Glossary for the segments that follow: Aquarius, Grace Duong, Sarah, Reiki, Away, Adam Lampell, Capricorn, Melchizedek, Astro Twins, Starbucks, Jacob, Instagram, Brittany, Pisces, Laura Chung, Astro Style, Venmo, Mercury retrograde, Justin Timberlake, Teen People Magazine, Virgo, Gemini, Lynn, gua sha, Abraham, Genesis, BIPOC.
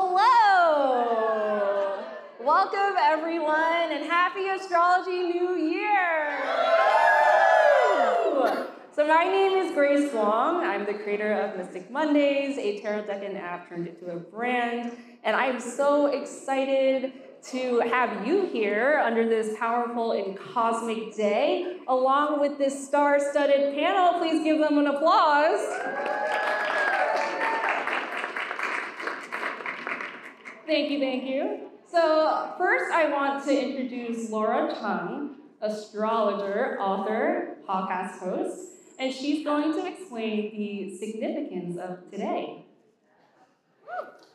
Hello! Welcome everyone and happy Astrology New Year! So my name is Grace Duong. I'm the creator of Mystic Mondays, a tarot deck and app turned into a brand. And I'm so excited to have you here under this powerful and cosmic day, along with this star-studded panel. Please give them an applause. Thank you, thank you. So first I want to introduce Laura Chung, astrologer, author, podcast host, and she's going to explain the significance of today.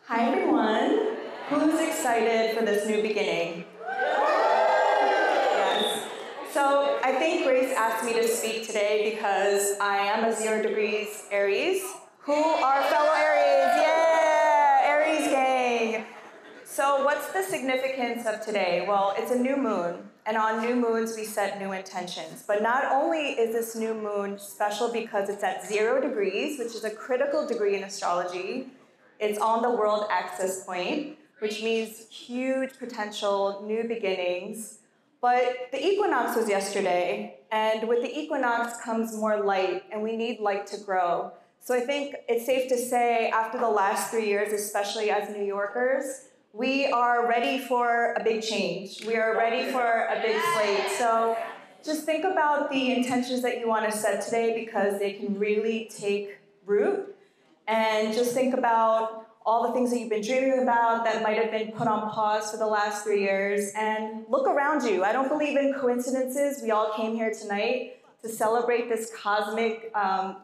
Hi everyone. Who's excited for this new beginning? Yes. So I think Grace asked me to speak today because I am a 0 degrees Aries. Who are fellow Aries? Yeah, Aries gang. So what's the significance of today? Well, it's a new moon. And on new moons, we set new intentions. But not only is this new moon special because it's at 0 degrees, which is a critical degree in astrology. It's on the world axis point, which means huge potential, new beginnings. But the equinox was yesterday, and with the equinox comes more light, and we need light to grow. So I think it's safe to say after the last 3 years, especially as New Yorkers, we are ready for a big change. We are ready for a big slate. So just think about the intentions that you want to set today because they can really take root. And just think about all the things that you've been dreaming about that might have been put on pause for the last 3 years. And look around you. I don't believe in coincidences. We all came here tonight to celebrate this cosmic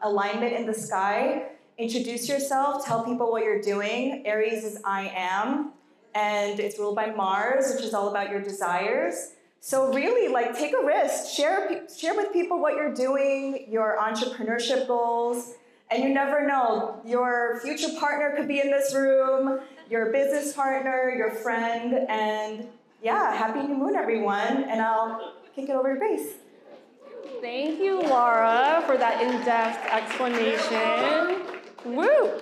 alignment in the sky. Introduce yourself. Tell people what you're doing. Aries is I am. And it's ruled by Mars, which is all about your desires. So really, like, take a risk. Share with people what you're doing, your entrepreneurship goals, and you never know. Your future partner could be in this room, your business partner, your friend, and yeah, happy new moon, everyone. And I'll kick it over to Grace. Thank you, Laura, for that in-depth explanation. Woo!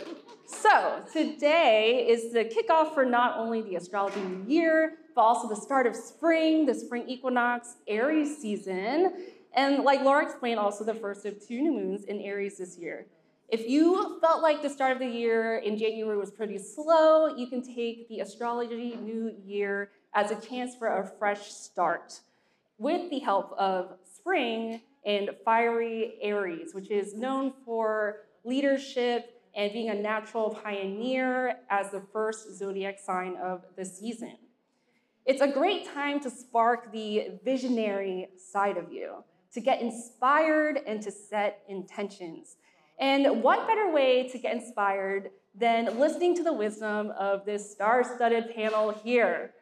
So today is the kickoff for not only the astrology new year, but also the start of spring, the spring equinox, Aries season. And like Laura explained, also the first of 2 new moons in Aries this year. If you felt like the start of the year in January was pretty slow, you can take the astrology new year as a chance for a fresh start with the help of spring and fiery Aries, which is known for leadership, and being a natural pioneer as the first zodiac sign of the season. It's a great time to spark the visionary side of you, to get inspired and to set intentions. And what better way to get inspired than listening to the wisdom of this star-studded panel here.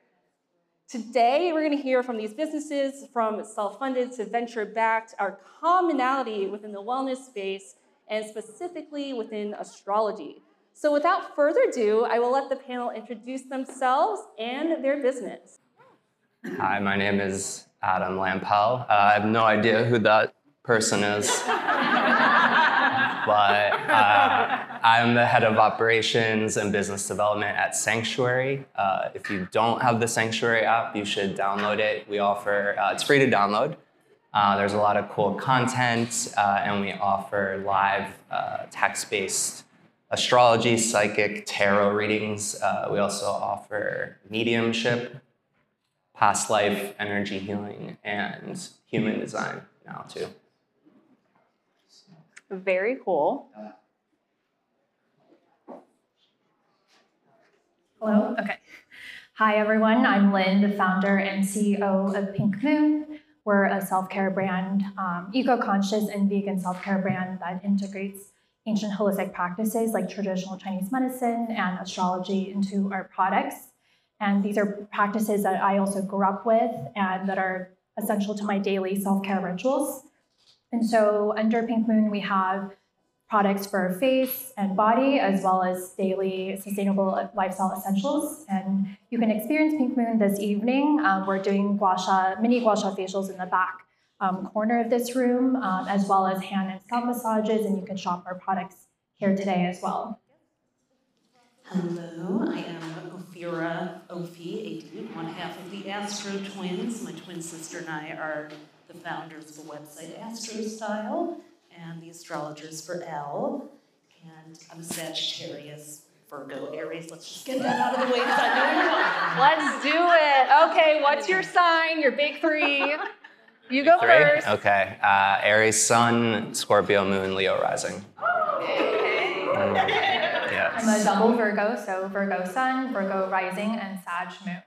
Today, we're gonna hear from these businesses, from self-funded to venture-backed, our commonality within the wellness space and specifically within astrology. So without further ado, I will let the panel introduce themselves and their business. Hi, my name is Adam Lampell. I have no idea who that person is, but I'm the head of operations and business development at Sanctuary. If you don't have the Sanctuary app, you should download it. We offer, it's free to download. There's a lot of cool content, and we offer live text-based astrology, psychic, tarot readings. We also offer mediumship, past life, energy healing, and human design now, too. Very cool. Hello? Okay. Hi, everyone. I'm Lynn, the founder and CEO of Pink Moon. We're a self-care brand, eco-conscious and vegan self-care brand that integrates ancient holistic practices like traditional Chinese medicine and astrology into our products. And these are practices that I also grew up with and that are essential to my daily self-care rituals. And so under Pink Moon, we have products for face and body, as well as daily sustainable lifestyle essentials. And you can experience Pink Moon this evening. We're doing gua sha, mini gua sha facials in the back corner of this room, as well as hand and scalp massages, and you can shop our products here today as well. Hello, I am Astro Twins. My twin sister and I are the founders of the website Astro Style and the astrologers for Elle. And I'm a Sagittarius, Virgo, Aries. Let's just get that out of the way because I know you're talking. Let's do it. Okay, what's your sign? Your big three. You go first. Okay. Aries Sun, Scorpio Moon, Leo Rising. Okay. Yes. I'm a double Virgo, so Virgo Sun, Virgo Rising, and Sag Moon.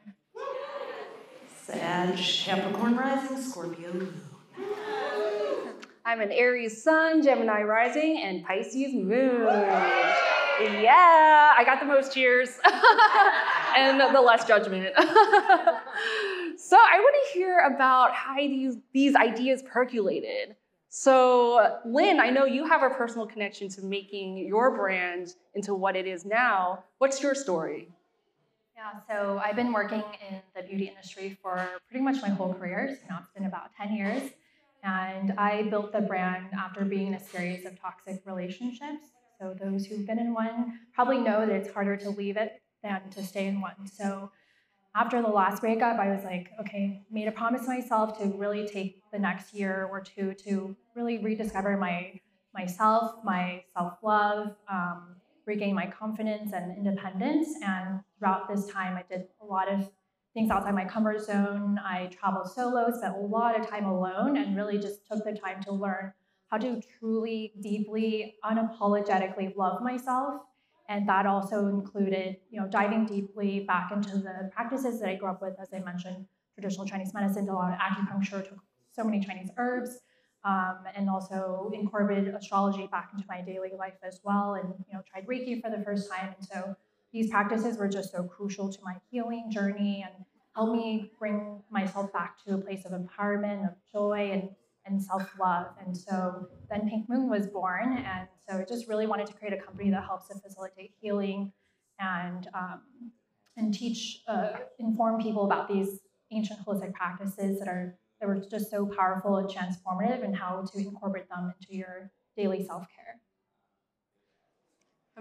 Sag, Capricorn Rising, Scorpio Moon. I'm an Aries Sun, Gemini Rising, and Pisces Moon. Yeah, I got the most cheers and the less judgment. So I want to hear about how these ideas percolated. So Lynn, I know you have a personal connection to making your brand into what it is now. What's your story? Yeah, so I've been working in the beauty industry for pretty much my whole career. So now it's been about 10 years. And I built the brand after being in a series of toxic relationships. So those who've been in one probably know that it's harder to leave it than to stay in one. So after the last breakup, I was like, okay, made a promise to myself to really take the next year or two to really rediscover my self-love, regain my confidence and independence. And throughout this time, I did a lot of things outside my comfort zone. I traveled solo, spent a lot of time alone, and really just took the time to learn how to truly, deeply, unapologetically love myself. And that also included, diving deeply back into the practices that I grew up with, as I mentioned, traditional Chinese medicine, a lot of acupuncture, took so many Chinese herbs, and also incorporated astrology back into my daily life as well. And tried Reiki for the first time. And so these practices were just so crucial to my healing journey and helped me bring myself back to a place of empowerment, of joy, and self-love. And so then Pink Moon was born. And so I just really wanted to create a company that helps to facilitate healing and teach, inform people about these ancient holistic practices that were just so powerful and transformative, and how to incorporate them into your daily self-care.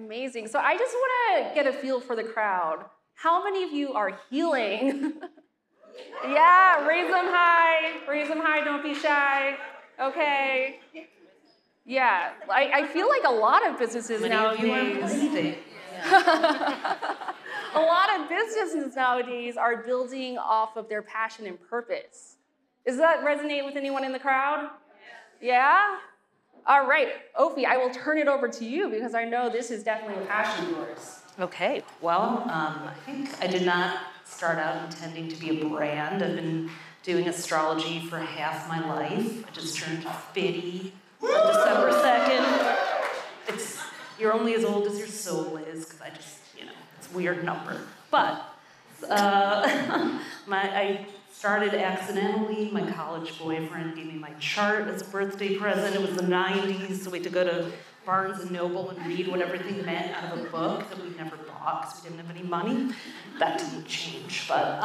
Amazing. So I just want to get a feel for the crowd. How many of you are healing? Yeah, raise them high. Raise them high. Don't be shy. Okay. Yeah, I feel like a lot of businesses nowadays. A lot of businesses nowadays are building off of their passion and purpose. Does that resonate with anyone in the crowd? Yeah? All right, Ophi, I will turn it over to you because I know this is definitely a passion of yours. Okay, well, I think I did not start out intending to be a brand. I've been doing astrology for half my life. I just turned 50 on December 2nd. You're only as old as your soul is, because I just, it's a weird number. But I started accidentally. My college boyfriend gave me my chart as a birthday present. It was the 90s, so we had to go to Barnes & Noble and read what everything meant out of a book that we never bought because we didn't have any money. That didn't change, but...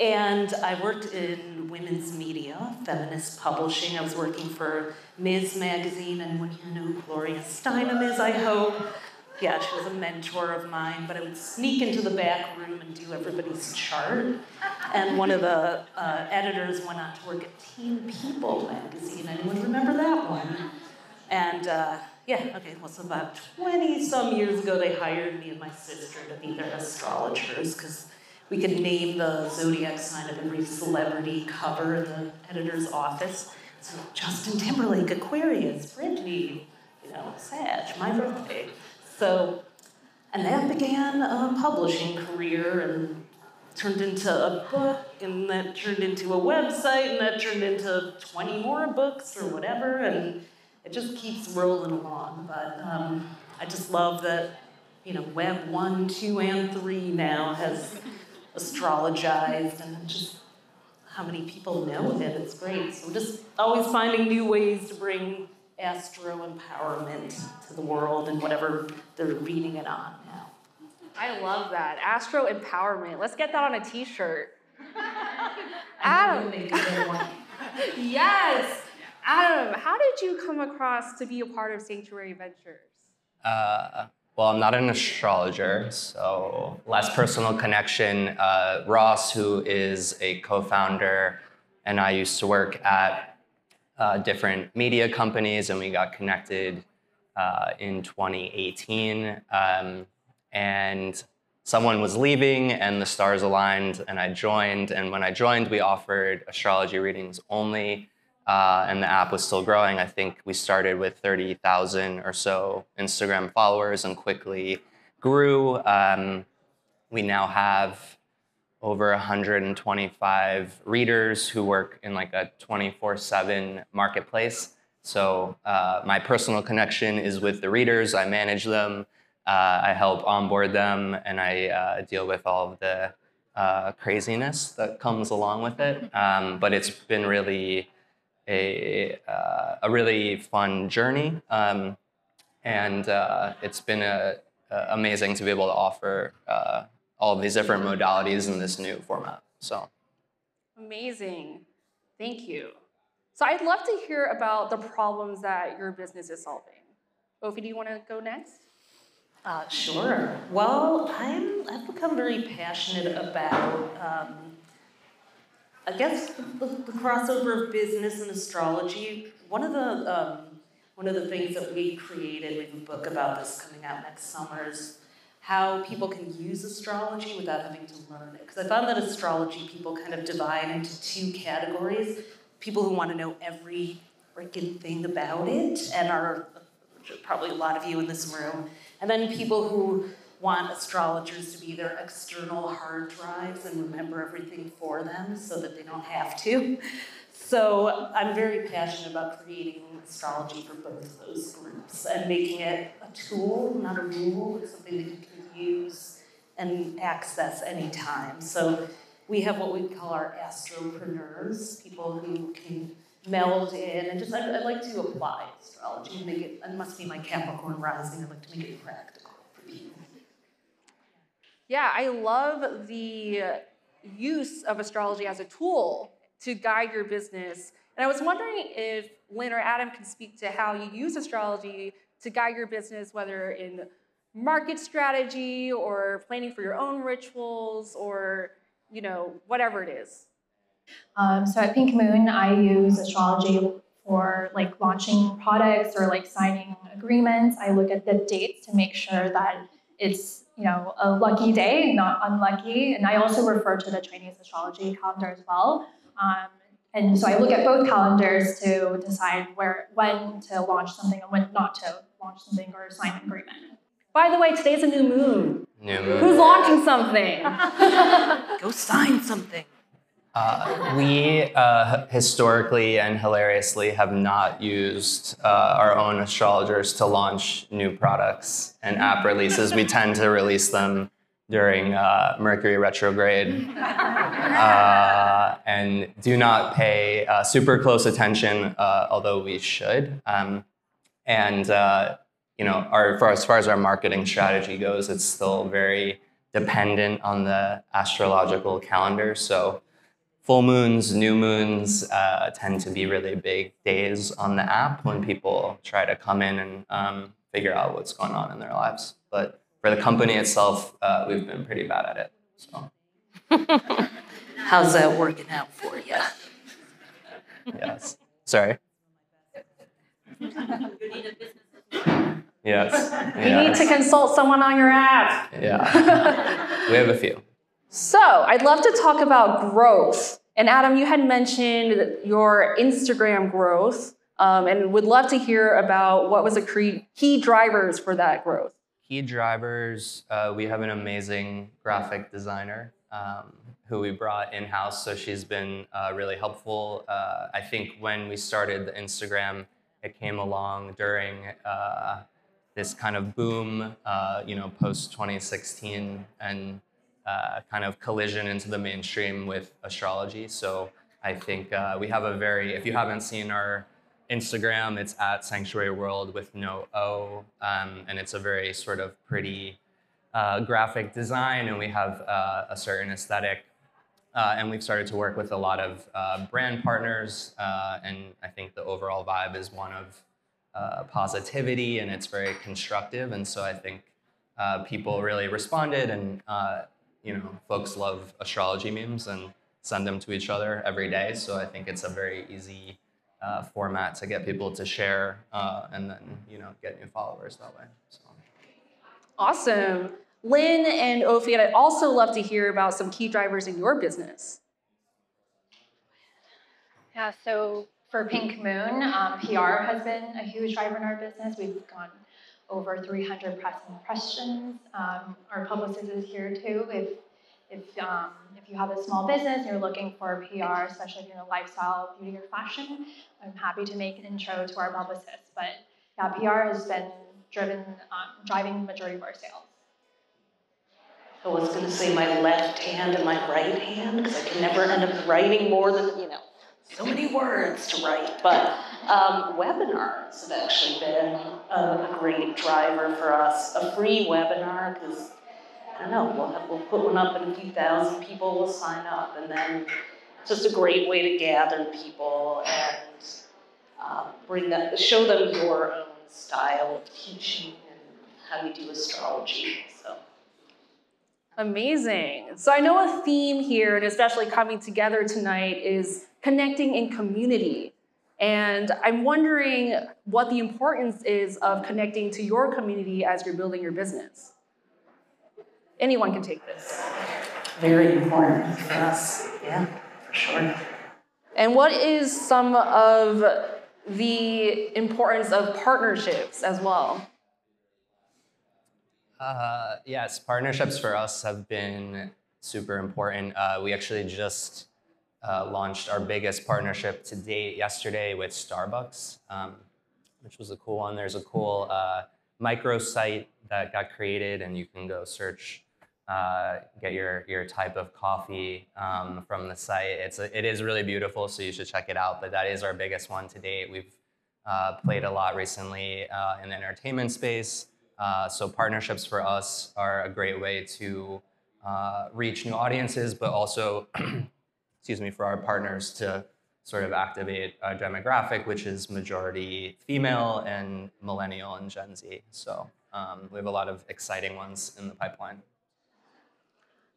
And I worked in women's media, feminist publishing. I was working for Ms. Magazine, and when you know who Gloria Steinem is, I hope. Yeah, she was a mentor of mine, but I would sneak into the back room and do everybody's chart. And one of the editors went on to work at Teen People Magazine. Anyone remember that one? And yeah, okay, well, so about 20-some years ago, they hired me and my sister to be their astrologers, because we could name the zodiac sign of every celebrity cover in the editor's office. So Justin Timberlake, Aquarius, Brittany, Sag, my birthday. So, and that began a publishing career, and turned into a book, and that turned into a website, and that turned into 20 more books or whatever, and it just keeps rolling along. But I just love that, Web 1, 2, and 3 now has astrologized, and just how many people know that. It's great. So just always finding new ways to bring astro empowerment to the world and whatever they're reading it on now. I love that. Astro empowerment. Let's get that on a t-shirt. Adam. Yes. Adam, how did you come across to be a part of Sanctuary Ventures? Well, I'm not an astrologer, so last personal connection, Ross, who is a co-founder, and I used to work at different media companies, and we got connected in 2018. And someone was leaving, and the stars aligned, and I joined. And when I joined, we offered astrology readings only. And the app was still growing. I think we started with 30,000 or so Instagram followers and quickly grew. We now have over 125 readers who work in like a 24/7 marketplace. So my personal connection is with the readers. I manage them, I help onboard them, and I deal with all of the craziness that comes along with it. But it's been really a really fun journey, and it's been amazing to be able to offer all of these different modalities in this new format. So amazing. Thank you. So I'd love to hear about the problems that your business is solving. Ophie, do you want to go next? Sure. Well, I've become very passionate about I guess the crossover of business and astrology. One of the things that we created, we have a book about this coming out next summer, is how people can use astrology without having to learn it. Because I found that astrology people kind of divide into two categories: people who want to know every freaking thing about it, and are probably a lot of you in this room, and then people who want astrologers to be their external hard drives and remember everything for them so that they don't have to. So I'm very passionate about creating astrology for both of those groups and making it a tool, not a rule. It's something that you can use and access anytime. So we have what we call our astropreneurs, people who can meld in and just, I'd like to apply astrology and make it, it must be my Capricorn rising, I'd like to make it practical for people. Yeah, I love the use of astrology as a tool to guide your business. And I was wondering if Lynn or Adam can speak to how you use astrology to guide your business, whether in market strategy or planning for your own rituals or, you know, whatever it is. So at Pink Moon, I use astrology for like launching products or like signing agreements. I look at the dates to make sure that it's, you know, a lucky day, not unlucky. And I also refer to the Chinese astrology calendar as well. And so I look at both calendars to decide when to launch something and when not to launch something or sign an agreement. By the way, today's a new moon. New moon. Who's launching something? Go sign something. We historically and hilariously have not used our own astrologers to launch new products and app releases. We tend to release them during Mercury retrograde and do not pay super close attention, although we should. You know, as far as our marketing strategy goes, it's still very dependent on the astrological calendar. So full moons, new moons tend to be really big days on the app when people try to come in and figure out what's going on in their lives. But for the company itself, we've been pretty bad at it. So. How's that working out for you? Yes. Sorry. You need a business. Yes. You need to consult someone on your app. Yeah. We have a few. So I'd love to talk about growth. And Adam, you had mentioned your Instagram growth and would love to hear about what was the key drivers for that growth. Key drivers, we have an amazing graphic designer who we brought in-house. So she's been really helpful. I think when we started the Instagram, it came along during this kind of boom, you know, post-2016 and kind of collision into the mainstream with astrology. So I think we have a very, if you haven't seen our Instagram, it's at Sanctuary World with no O, and it's a very sort of pretty graphic design, and we have a certain aesthetic. And we've started to work with a lot of brand partners, and I think the overall vibe is one of positivity, and it's very constructive. And so I think people really responded, and you know, folks love astrology memes and send them to each other every day. So I think it's a very easy format to get people to share and then, you know, get new followers that way. So. Awesome. Lynn and Ophira, I'd also love to hear about some key drivers in your business. Yeah, so for Pink Moon, PR has been a huge driver in our business. We've gone over 300 press impressions. Our publicist is here too. If you have a small business and you're looking for PR, especially if you're in a lifestyle, beauty, or fashion, I'm happy to make an intro to our publicist. But yeah, PR has been driving the majority of our sales. I was going to say my left hand and my right hand, because I can never end up writing more than, you know, so many words to write. But webinars have actually been a great driver for us. A free webinar, because, I don't know, we'll put one up and a few thousand people will sign up. And then it's just a great way to gather people and show them your own style of teaching and how you do astrology. So. Amazing. So I know a theme here, and especially coming together tonight, is connecting in community. And I'm wondering what the importance is of connecting to your community as you're building your business. Anyone can take this. Very important for us, yeah, for sure. And what is some of the importance of partnerships as well? Yes, partnerships for us have been super important. We actually just launched our biggest partnership to date yesterday with Starbucks, which was a cool one. There's a cool microsite that got created, and you can go search, get your type of coffee from the site. It is really beautiful, so you should check it out. But that is our biggest one to date. We've played a lot recently in the entertainment space. So partnerships for us are a great way to reach new audiences, but also, excuse me, for our partners to sort of activate our demographic, which is majority female and millennial and Gen Z. So we have a lot of exciting ones in the pipeline.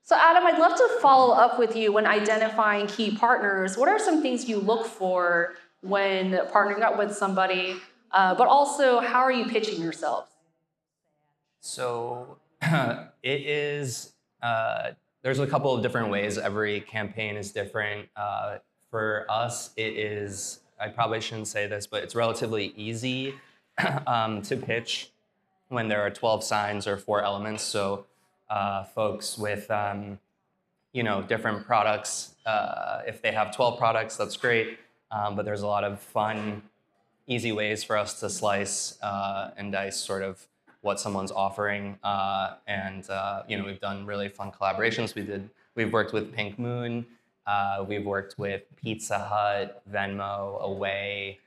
So Adam, I'd love to follow up with you when identifying key partners. What are some things you look for when partnering up with somebody, but also how are you pitching yourself? So it is, there's a couple of different ways. Every campaign is different. For us, it is, I probably shouldn't say this, but it's relatively easy to pitch when there are 12 signs or 4 elements. So folks with, you know, different products, if they have 12 products, that's great. But there's a lot of fun, easy ways for us to slice and dice sort of what someone's offering, you know, we've done really fun collaborations. We've worked with Pink Moon, we've worked with Pizza Hut, Venmo, Away,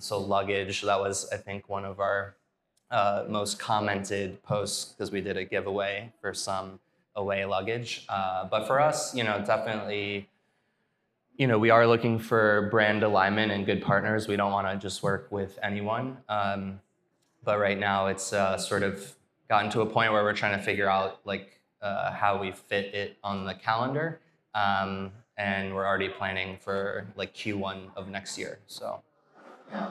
so luggage. That was, I think, one of our most commented posts, because we did a giveaway for some Away luggage. But for us, you know, definitely, you know, we are looking for brand alignment and good partners. We don't want to just work with anyone. But right now it's sort of gotten to a point where we're trying to figure out like how we fit it on the calendar. And we're already planning for like Q1 of next year, so. Yeah.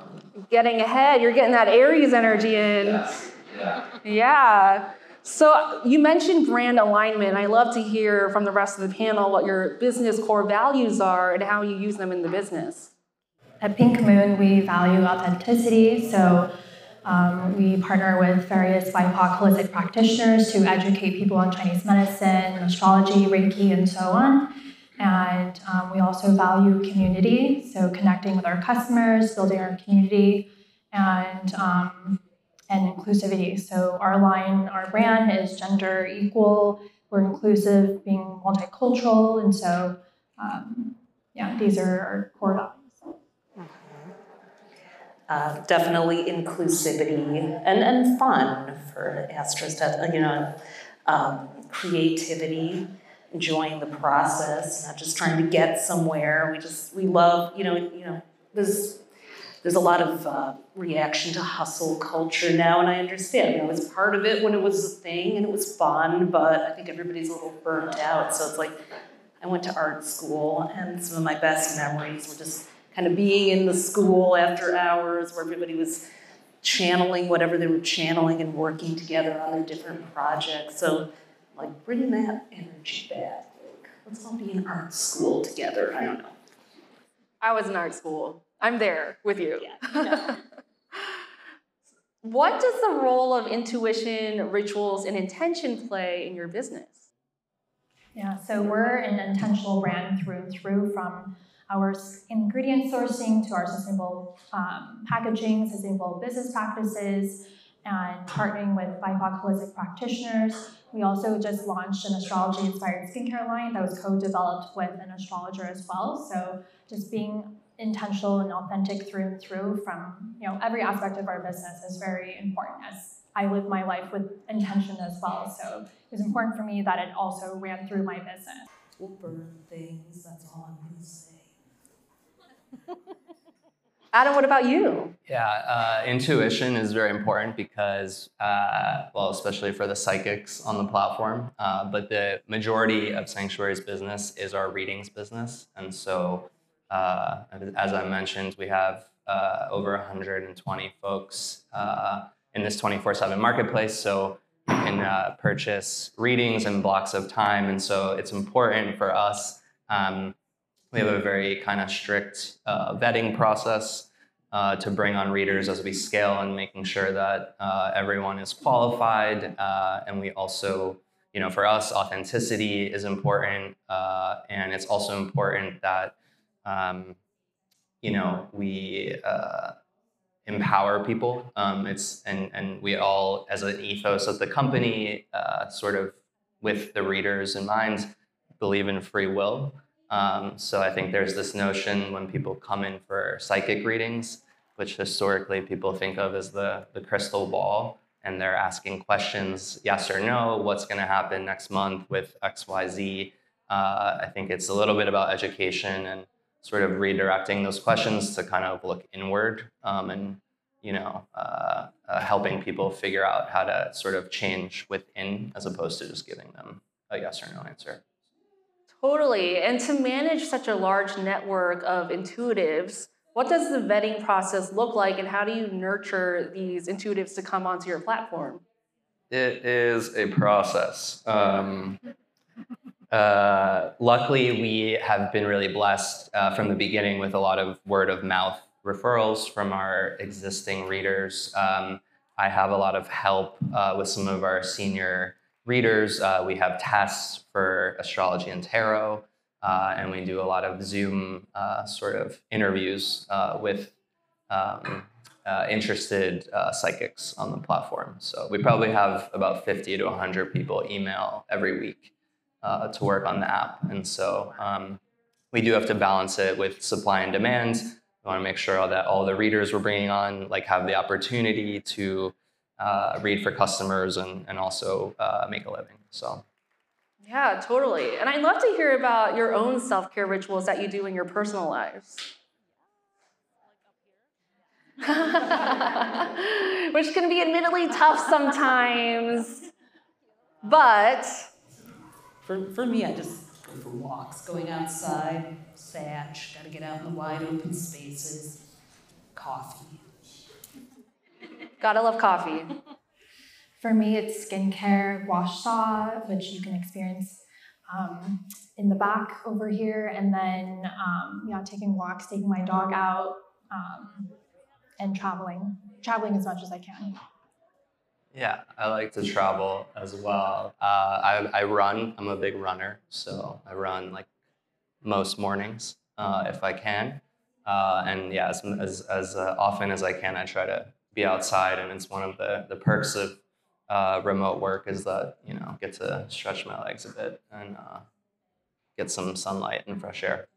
Getting ahead, you're getting that Aries energy in. Yes. Yeah. Yeah. So you mentioned brand alignment. I love to hear from the rest of the panel what your business core values are and how you use them in the business. At Pink Moon, we value authenticity, so we partner with various BIPOC holistic practitioners to educate people on Chinese medicine, astrology, Reiki, and so on. And we also value community, so connecting with our customers, building our community, and inclusivity. So our line, our brand is gender equal, we're inclusive, being multicultural, and so yeah, these are our core values. Definitely inclusivity and fun for Astro Style, you know, creativity, enjoying the process, not just trying to get somewhere. We love, you know, this there's a lot of reaction to hustle culture now, and I understand. You know, it's part of it when it was a thing and it was fun, but I think everybody's a little burnt out. So it's like, I went to art school, and some of my best memories were just kind of being in the school after hours where everybody was channeling whatever they were channeling and working together on their different projects. So, like, bringing that energy back. Like, let's all be in art school together. I don't know. I was in art school. I'm there with you. Yeah, no. What does the role of intuition, rituals, and intention play in your business? Yeah, so we're an intentional brand through and through, from our ingredient sourcing to our sustainable packaging, sustainable business practices, and partnering with BIPOC holistic practitioners. We also just launched an astrology-inspired skincare line that was co-developed with an astrologer as well. So just being intentional and authentic through and through from, you know, every aspect of our business is very important, as I live my life with intention as well. So it was important for me that it also ran through my business. We'll burn things, that's all I'm going to say. Adam, what about you? Yeah, intuition is very important because, well, especially for the psychics on the platform, but the majority of Sanctuary's business is our readings business. And so, as I mentioned, we have over 120 folks in this 24/7 marketplace. So you can purchase readings in blocks of time. And so it's important for us. We have a very kind of strict vetting process to bring on readers as we scale, and making sure that everyone is qualified. And we also, you know, for us, authenticity is important. And it's also important that, you know, we empower people. It's and we all, as an ethos of the company, sort of with the readers in mind, believe in free will. So I think there's this notion when people come in for psychic readings, which historically people think of as the crystal ball, and they're asking questions, yes or no, what's going to happen next month with XYZ. I think it's a little bit about education and sort of redirecting those questions to kind of look inward, and, you know, helping people figure out how to sort of change within, as opposed to just giving them a yes or no answer. Totally. And to manage such a large network of intuitives, what does the vetting process look like, and how do you nurture these intuitives to come onto your platform? It is a process. Luckily, we have been really blessed from the beginning with a lot of word-of-mouth referrals from our existing readers. I have a lot of help with some of our senior readers. We have tests for astrology and tarot, and we do a lot of Zoom sort of interviews with interested psychics on the platform. So we probably have about 50 to 100 people email every week to work on the app. And so we do have to balance it with supply and demand. We want to make sure that all the readers we're bringing on like have the opportunity to read for customers and also make a living. So, yeah, totally. And I'd love to hear about your own self-care rituals that you do in your personal lives. Which can be admittedly tough sometimes, but... For me, I just go for walks, going outside, satch, gotta get out in the wide open spaces, coffee. Gotta love coffee. For me, it's skincare, wash saw, which you can experience in the back over here, and then yeah, taking walks, taking my dog out, and traveling as much as I can. Yeah, I like to travel as well. I run. I'm a big runner, so I run like most mornings if I can, and yeah, as often as I can, I try to be outside. And it's one of the perks of remote work is that, you know, get to stretch my legs a bit and get some sunlight and fresh air.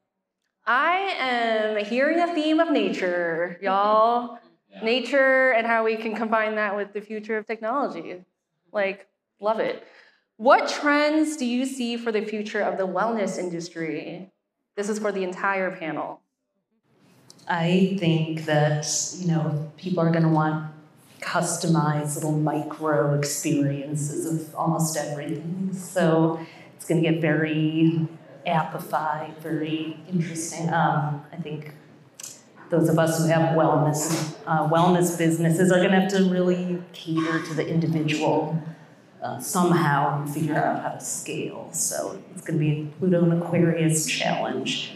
I am hearing a theme of nature, y'all. Yeah. Nature and how we can combine that with the future of technology. Like, love it. What trends do you see for the future of the wellness industry? This is for the entire panel. I think that, you know, people are going to want customized little micro experiences of almost everything. So it's going to get very appified, very interesting. I think those of us who have wellness businesses are going to have to really cater to the individual somehow and figure out how to scale. So it's going to be a Pluto and Aquarius challenge.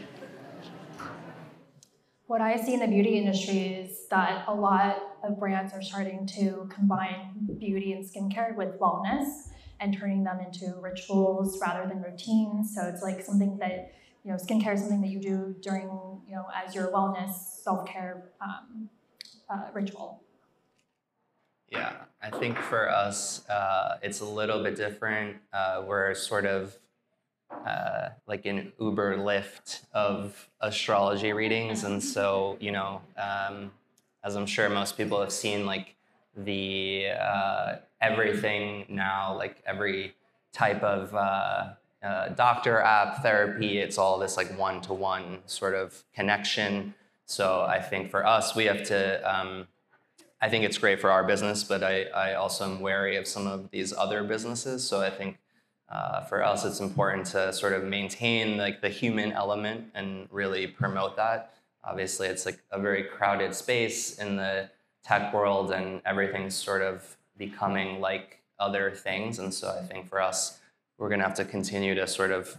What I see in the beauty industry is that a lot of brands are starting to combine beauty and skincare with wellness and turning them into rituals rather than routines. So it's like something that, you know, skincare is something that you do during, you know, as your wellness self-care ritual. Yeah, I think for us, it's a little bit different. We're sort of like an Uber Lyft of astrology readings. And so, you know, as I'm sure most people have seen, like the everything now, like every type of doctor app, therapy, it's all this like one-to-one sort of connection. So I think for us, we have to, I think it's great for our business, but I also am wary of some of these other businesses. So I think for us, it's important to sort of maintain like the human element and really promote that. Obviously, it's like a very crowded space in the tech world and everything's sort of becoming like other things. And so I think for us, we're going to have to continue to sort of,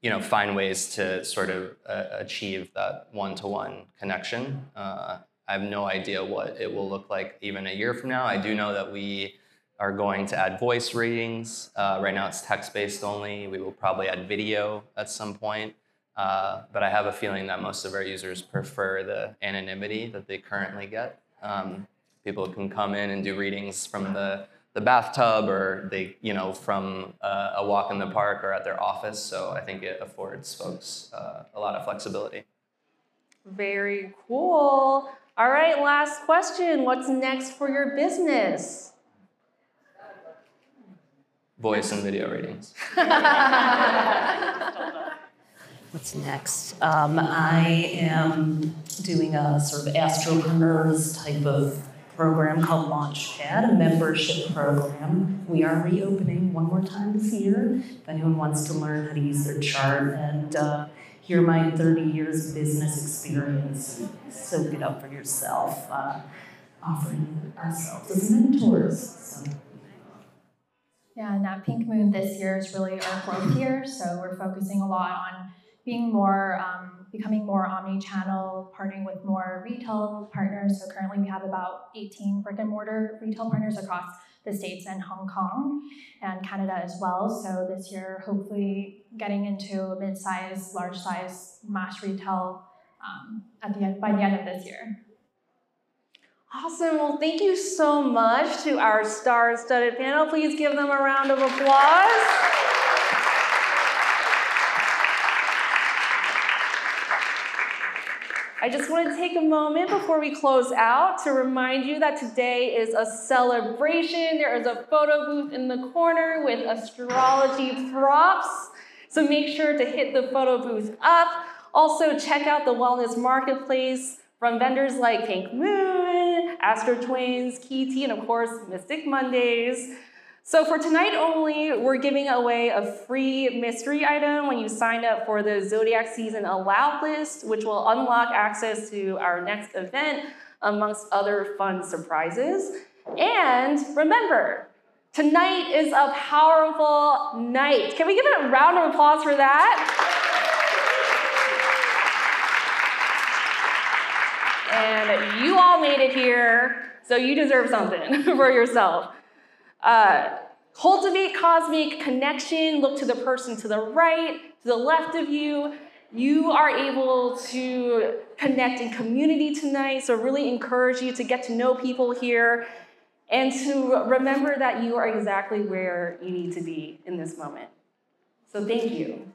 you know, find ways to sort of achieve that one-to-one connection. I have no idea what it will look like even a year from now. I do know that we are going to add voice readings. Right now it's text-based only. We will probably add video at some point. But I have a feeling that most of our users prefer the anonymity that they currently get. People can come in and do readings from the bathtub or they, you know, from a walk in the park or at their office. So I think it affords folks a lot of flexibility. Very cool. All right, last question. What's next for your business? Voice and video readings. What's next? I am doing a sort of astropreneurs type of program called Launchpad, a membership program. We are reopening one more time this year. If anyone wants to learn how to use their chart and hear my 30 years of business experience, soak it up for yourself, offering ourselves as mentors. So, yeah, and that Pink Moon this year is really our growth year, so we're focusing a lot on being more, becoming more omni-channel, partnering with more retail partners. So currently we have about 18 brick and mortar retail partners across the States and Hong Kong and Canada as well. So this year, hopefully getting into mid-size, large-size mass retail by the end of this year. Awesome. Well, thank you so much to our star-studded panel. Please give them a round of applause. I just want to take a moment before we close out to remind you that today is a celebration. There is a photo booth in the corner with astrology props. So make sure to hit the photo booth up. Also, check out the Wellness Marketplace from vendors like Pink Moon, Astro Twins, Tea, and of course, Mystic Mondays. So for tonight only, we're giving away a free mystery item when you sign up for the Zodiac Season Allowed list, which will unlock access to our next event, amongst other fun surprises. And remember, tonight is a powerful night. Can we give it a round of applause for that? And you all made it here, so you deserve something for yourself. Cultivate cosmic connection. Look to the person to the right, to the left of you. You are able to connect in community tonight, so really encourage you to get to know people here and to remember that you are exactly where you need to be in this moment. So thank you.